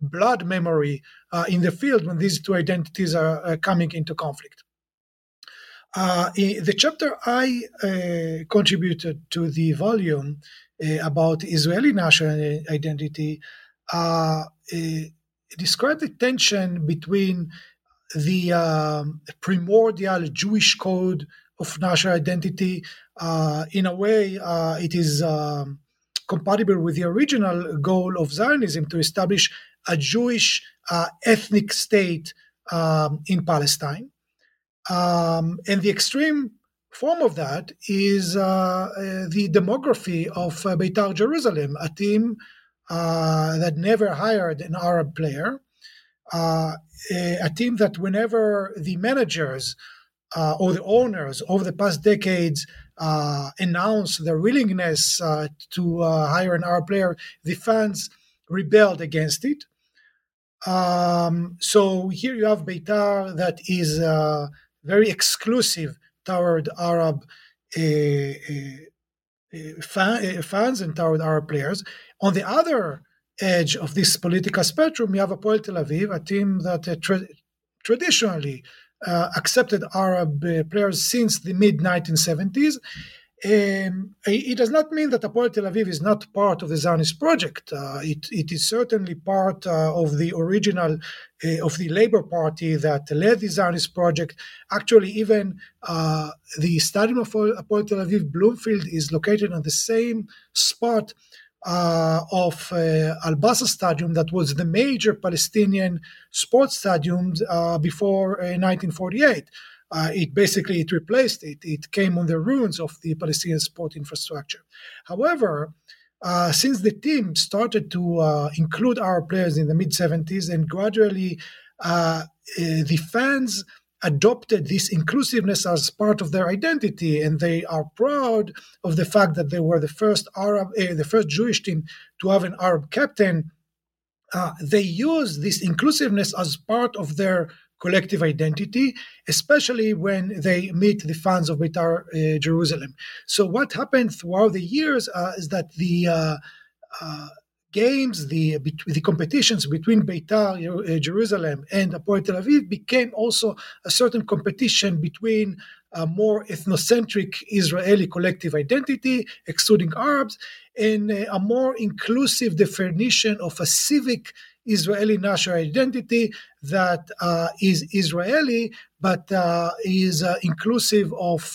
blood memory in the field when these two identities are coming into conflict. The chapter I contributed to the volume about Israeli national identity described the tension between the primordial Jewish code of national identity. In a way, it is compatible with the original goal of Zionism to establish a Jewish ethnic state in Palestine. And the extreme form of that is the demography of Beitar Jerusalem, a team that never hired an Arab player, a team that whenever the managers or the owners over the past decades announced their willingness to hire an Arab player, the fans rebelled against it. So here you have Beitar that is very exclusive toward Arab fans and toward Arab players. On the other edge of this political spectrum, you have Hapoel Tel Aviv, a team that traditionally accepted Arab players since the mid-1970s. It does not mean that Hapoel Tel Aviv is not part of the Zionist project. It is certainly part of the original, of the Labour Party that led the Zionist project. Actually, even the stadium of Hapoel Tel Aviv, Bloomfield, is located on the same spot of Al-Basra Stadium that was the major Palestinian sports stadium before 1948. It replaced it. It came on the ruins of the Palestinian sport infrastructure. However, since the team started to include Arab players in the mid-70s and gradually the fans adopted this inclusiveness as part of their identity, and they are proud of the fact that they were the first Jewish team to have an Arab captain. They use this inclusiveness as part of their collective identity, especially when they meet the fans of Beitar Jerusalem. So what happened throughout the years is that the games, the competitions between Beitar Jerusalem and Hapoel Tel Aviv became also a certain competition between a more ethnocentric Israeli collective identity, excluding Arabs, and a more inclusive definition of a civic Israeli national identity that is Israeli but is inclusive of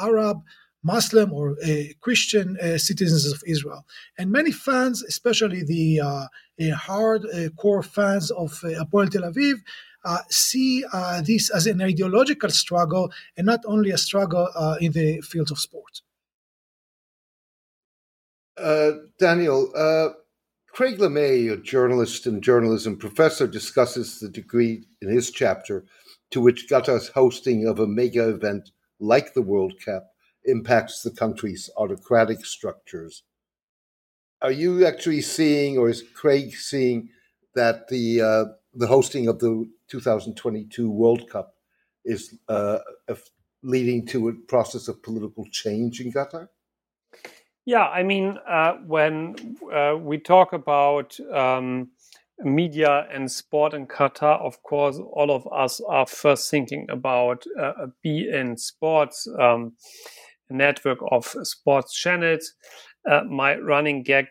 Arab, Muslim, or Christian citizens of Israel. And many fans, especially the hardcore fans of Hapoel Tel Aviv, see this as an ideological struggle and not only a struggle in the fields of sport. Daniel, Craig LeMay, a journalist and journalism professor, discusses the degree in his chapter to which Qatar's hosting of a mega event like the World Cup impacts the country's autocratic structures. Are you actually seeing, or is Craig seeing, that the hosting of the 2022 World Cup is leading to a process of political change in Qatar? Yeah, I mean, when we talk about media and sport in Qatar, of course, all of us are first thinking about a beIN Sports network of sports channels. My running gag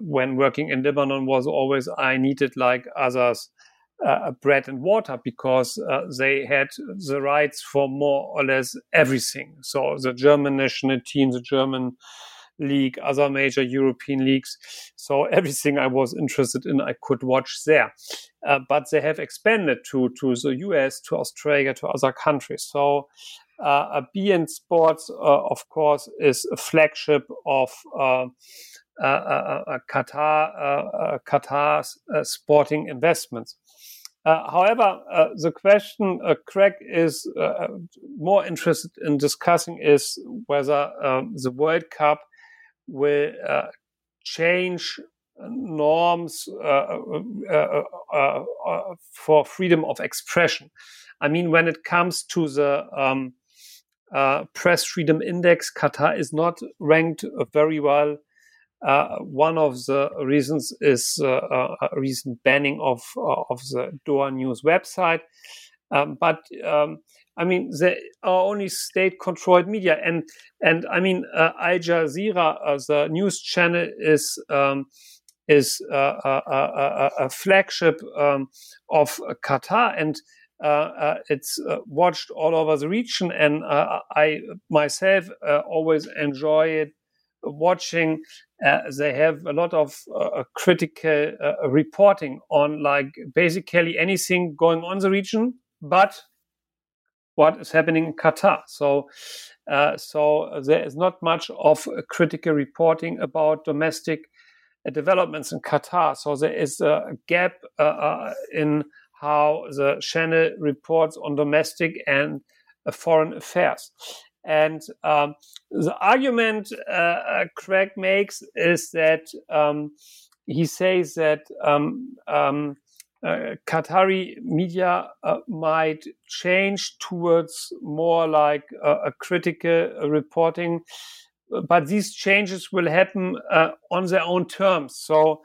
when working in Lebanon was always I needed, like others, bread and water, because they had the rights for more or less everything. So the German national team, the German league, other major European leagues. So everything I was interested in, I could watch there. But they have expanded to the US, to Australia, to other countries. So a beIN Sports, of course, is a flagship of Qatar's sporting investments. However, the question Craig is more interested in discussing is whether the World Cup will change norms for freedom of expression. I mean, when it comes to the Press Freedom Index, Qatar is not ranked very well. One of the reasons is a recent banning of the Doha News website. I mean, they are only state-controlled media, and I mean, Al Jazeera, the news channel, is a flagship of Qatar, and it's watched all over the region. And I myself always enjoy it watching. They have a lot of critical reporting on, like, basically anything going on in the region, but what is happening in Qatar. So there is not much of critical reporting about domestic developments in Qatar. So there is a gap in how the channel reports on domestic and foreign affairs. And the argument Craig makes is that he says that Qatari media might change towards more like a critical reporting, but these changes will happen on their own terms. So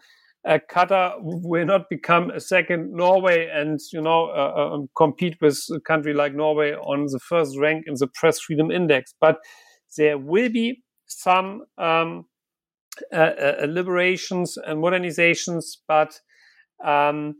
Qatar will not become a second Norway and, you know, compete with a country like Norway on the first rank in the Press Freedom Index. But there will be some liberations and modernizations, but on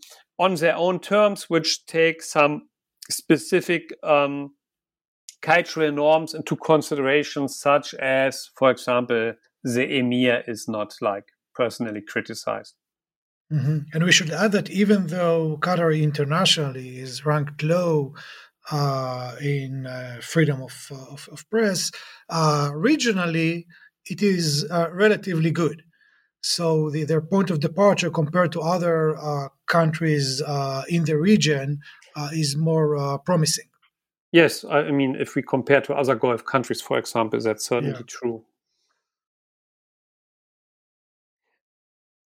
their own terms, which take some specific cultural norms into consideration, such as, for example, the emir is not like personally criticized. Mm-hmm. And we should add that even though Qatar internationally is ranked low in freedom of press, regionally it is relatively good. So their point of departure compared to other countries in the region is more promising. Yes, I mean, if we compare to other Gulf countries, for example, that's certainly true.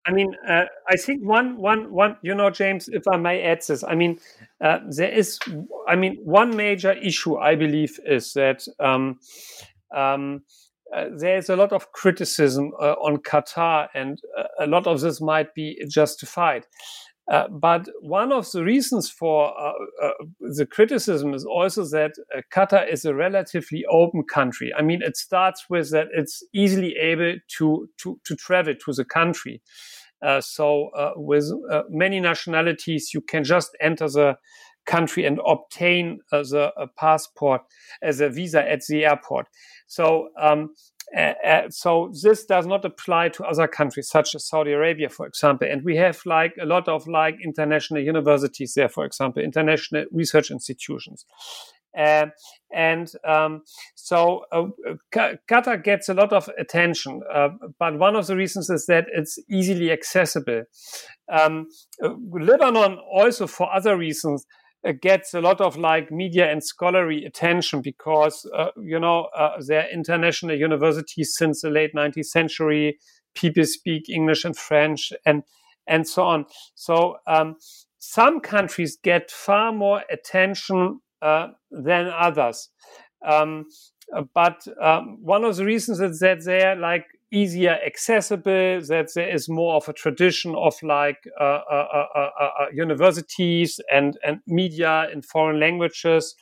I mean, I think one, you know, James, if I may add this, I mean, there is, I mean, one major issue, I believe, is that there's a lot of criticism on Qatar, and a lot of this might be justified. But one of the reasons for the criticism is also that Qatar is a relatively open country. I mean, it starts with that it's easily able to travel to the country. So with many nationalities, you can just enter the country and obtain the passport as a visa at the airport. So so this does not apply to other countries, such as Saudi Arabia, for example. And we have like a lot of like international universities there, for example, international research institutions. So Qatar gets a lot of attention, but one of the reasons is that it's easily accessible. Lebanon also, for other reasons, gets a lot of like media and scholarly attention because, there are international universities since the late 19th century. People speak English and French and so on. So some countries get far more attention than others. But one of the reasons is that they're like easier accessible, that there is more of a tradition of like universities and media in foreign languages,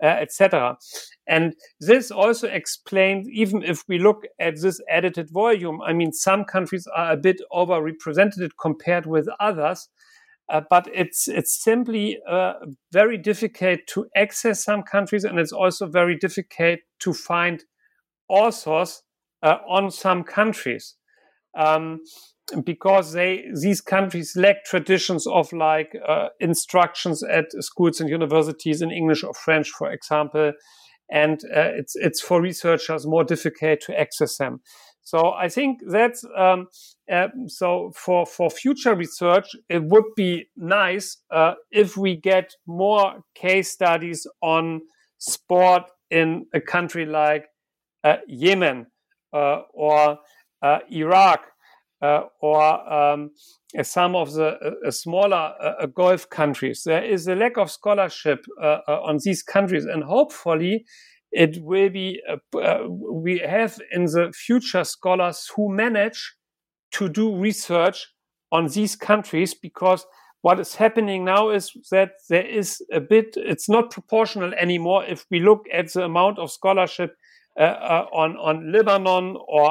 etc. And this also explains, even if we look at this edited volume, I mean, some countries are a bit overrepresented compared with others. But it's simply very difficult to access some countries, and it's also very difficult to find authors on some countries because these countries lack traditions of like instructions at schools and universities in English or French, for example, and it's for researchers more difficult to access them. So I think that's so for future research, it would be nice if we get more case studies on sport in a country like Yemen or Iraq or some of the smaller Gulf countries. There is a lack of scholarship on these countries, and hopefully it will be, we have in the future scholars who manage to do research on these countries, because what is happening now is that there is a bit, it's not proportional anymore if we look at the amount of scholarship on Lebanon or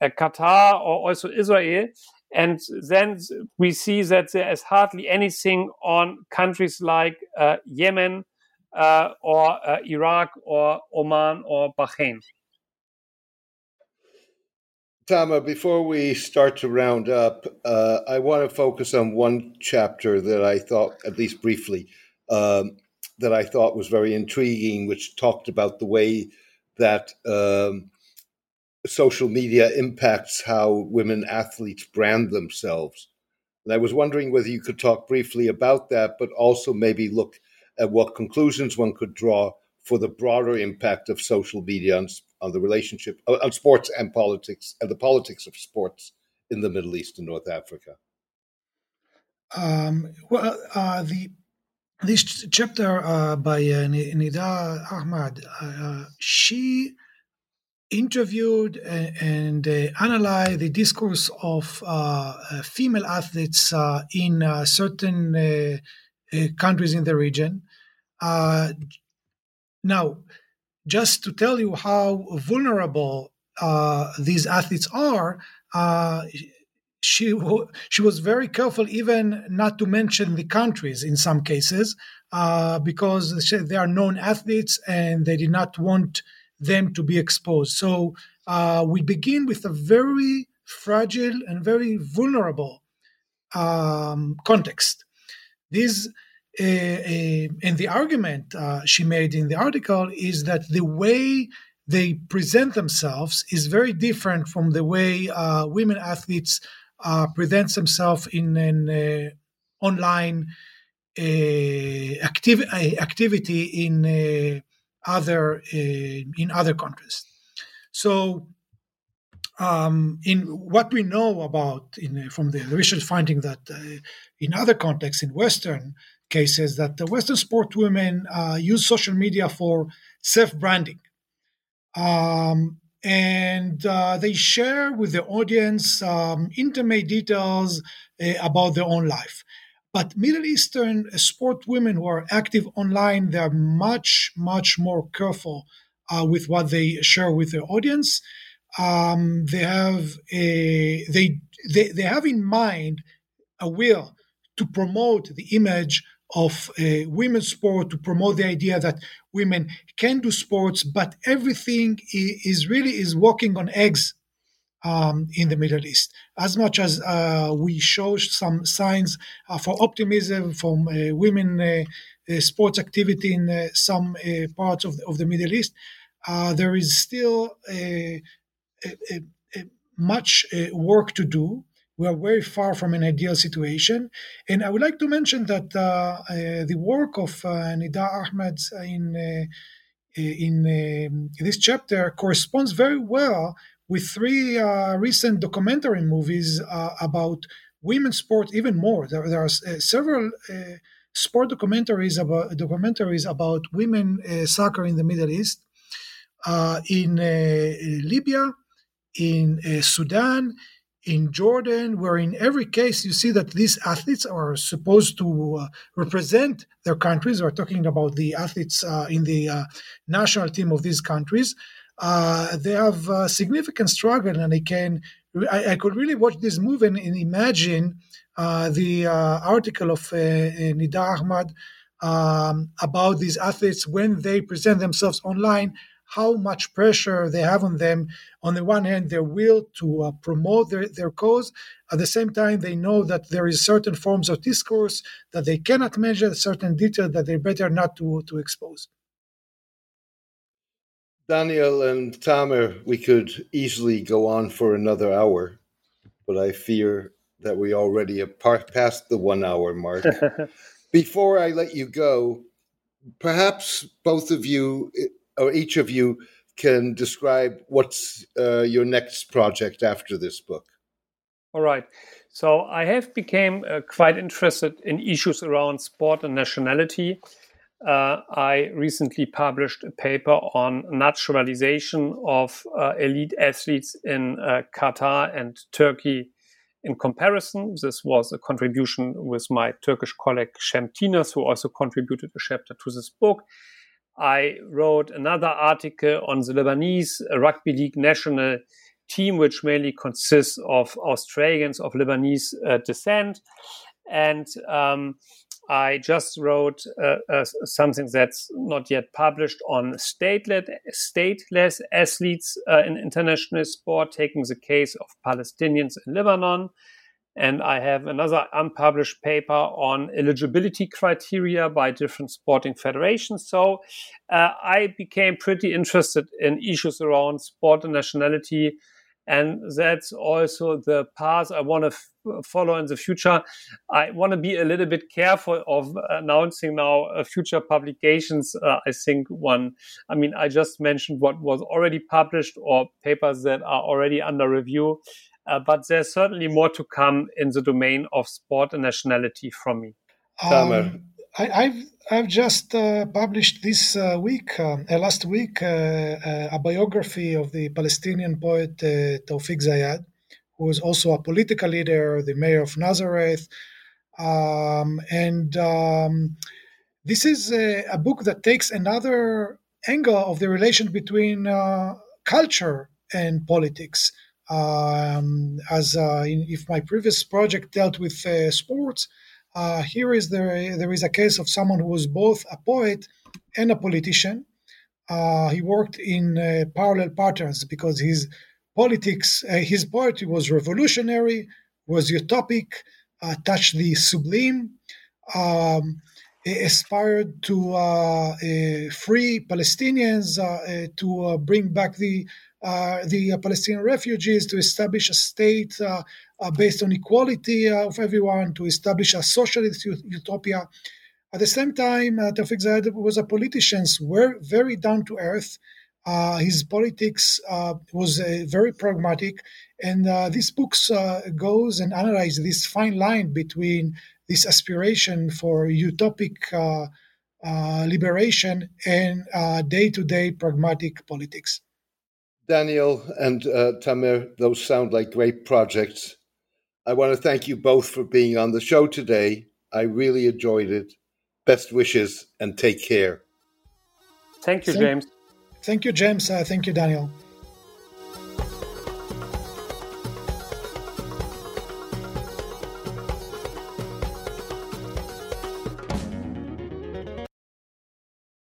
Qatar or also Israel. And then we see that there is hardly anything on countries like Yemen, or Iraq or Oman or Bahrain. Tama, before we start to round up, I want to focus on one chapter that I thought, at least briefly, that I thought was very intriguing, which talked about the way that social media impacts how women athletes brand themselves. And I was wondering whether you could talk briefly about that, but also maybe look at what conclusions one could draw for the broader impact of social media on the relationship on sports and politics, and the politics of sports in the Middle East and North Africa? This chapter by Nida Ahmad, she interviewed and analyzed the discourse of female athletes in certain countries in the region. Now, just to tell you how vulnerable these athletes are, she was very careful even not to mention the countries in some cases because they are known athletes and they did not want them to be exposed. So we begin with a very fragile and very vulnerable context. These and the argument she made in the article is that the way they present themselves is very different from the way women athletes present themselves in an online activity in other countries. So, in what we know about from the research finding that in other contexts, in Western cases, that the Western sport women use social media for self-branding. And they share with the audience intimate details about their own life. But Middle Eastern sport women who are active online, they are much, much more careful with what they share with their audience. They have in mind a will to promote the image of women's sport, to promote the idea that women can do sports, but everything is really walking on eggs in the Middle East. As much as we show some signs for optimism from women sports activity in some parts of the Middle East, there is still much work to do. We are very far from an ideal situation. And I would like to mention that the work of Nida Ahmad in this chapter corresponds very well with three recent documentary movies about women's sport, even more. There are several sport documentaries about women soccer in the Middle East, in Libya, in Sudan, in Jordan, where in every case you see that these athletes are supposed to represent their countries. We're talking about the athletes in the national team of these countries. They have a significant struggle, and I could really watch this movie and imagine the article of Nida Ahmad about these athletes when they present themselves online, how much pressure they have on them. On the one hand, their will to promote their cause. At the same time, they know that there is certain forms of discourse that they cannot measure, certain details that they better not to expose. Daniel and Tamir, we could easily go on for another hour, but I fear that we already are past the 1 hour mark. Before I let you go, perhaps both of you, or each of you, can describe what's your next project after this book. All right. So I have become quite interested in issues around sport and nationality. I recently published a paper on naturalization of elite athletes in Qatar and Turkey in comparison. This was a contribution with my Turkish colleague Cem Tinas, who also contributed a chapter to this book. I wrote another article on the Lebanese rugby league national team, which mainly consists of Australians of Lebanese descent. And I just wrote something that's not yet published on stateless athletes in international sport, taking the case of Palestinians in Lebanon. And I have another unpublished paper on eligibility criteria by different sporting federations. So I became pretty interested in issues around sport and nationality And that's also the path I want to follow in the future. I want to be a little bit careful of announcing now future publications. I just mentioned what was already published or papers that are already under review. But there's certainly more to come in the domain of sport and nationality from me. I've just published this last week, a biography of the Palestinian poet Tawfiq Zayyad, who is also a political leader, the mayor of Nazareth. This is a book that takes another angle of the relation between culture and politics. If my previous project dealt with sports, here there is a case of someone who was both a poet and a politician. He worked in parallel patterns because his poetry was revolutionary, was utopic, touched the sublime, aspired to free Palestinians, to bring back the Palestinian refugees, to establish a state based on equality of everyone, to establish a socialist utopia. At the same time, Tawfiq Zayyad was a politician, were very down to earth. His politics was very pragmatic, and this book goes and analyzes this fine line between this aspiration for utopic liberation and day-to-day pragmatic politics. Daniel and Tamir, those sound like great projects. I want to thank you both for being on the show today. I really enjoyed it. Best wishes and take care. Thank you, James. Thank you, James. Thank you, Daniel.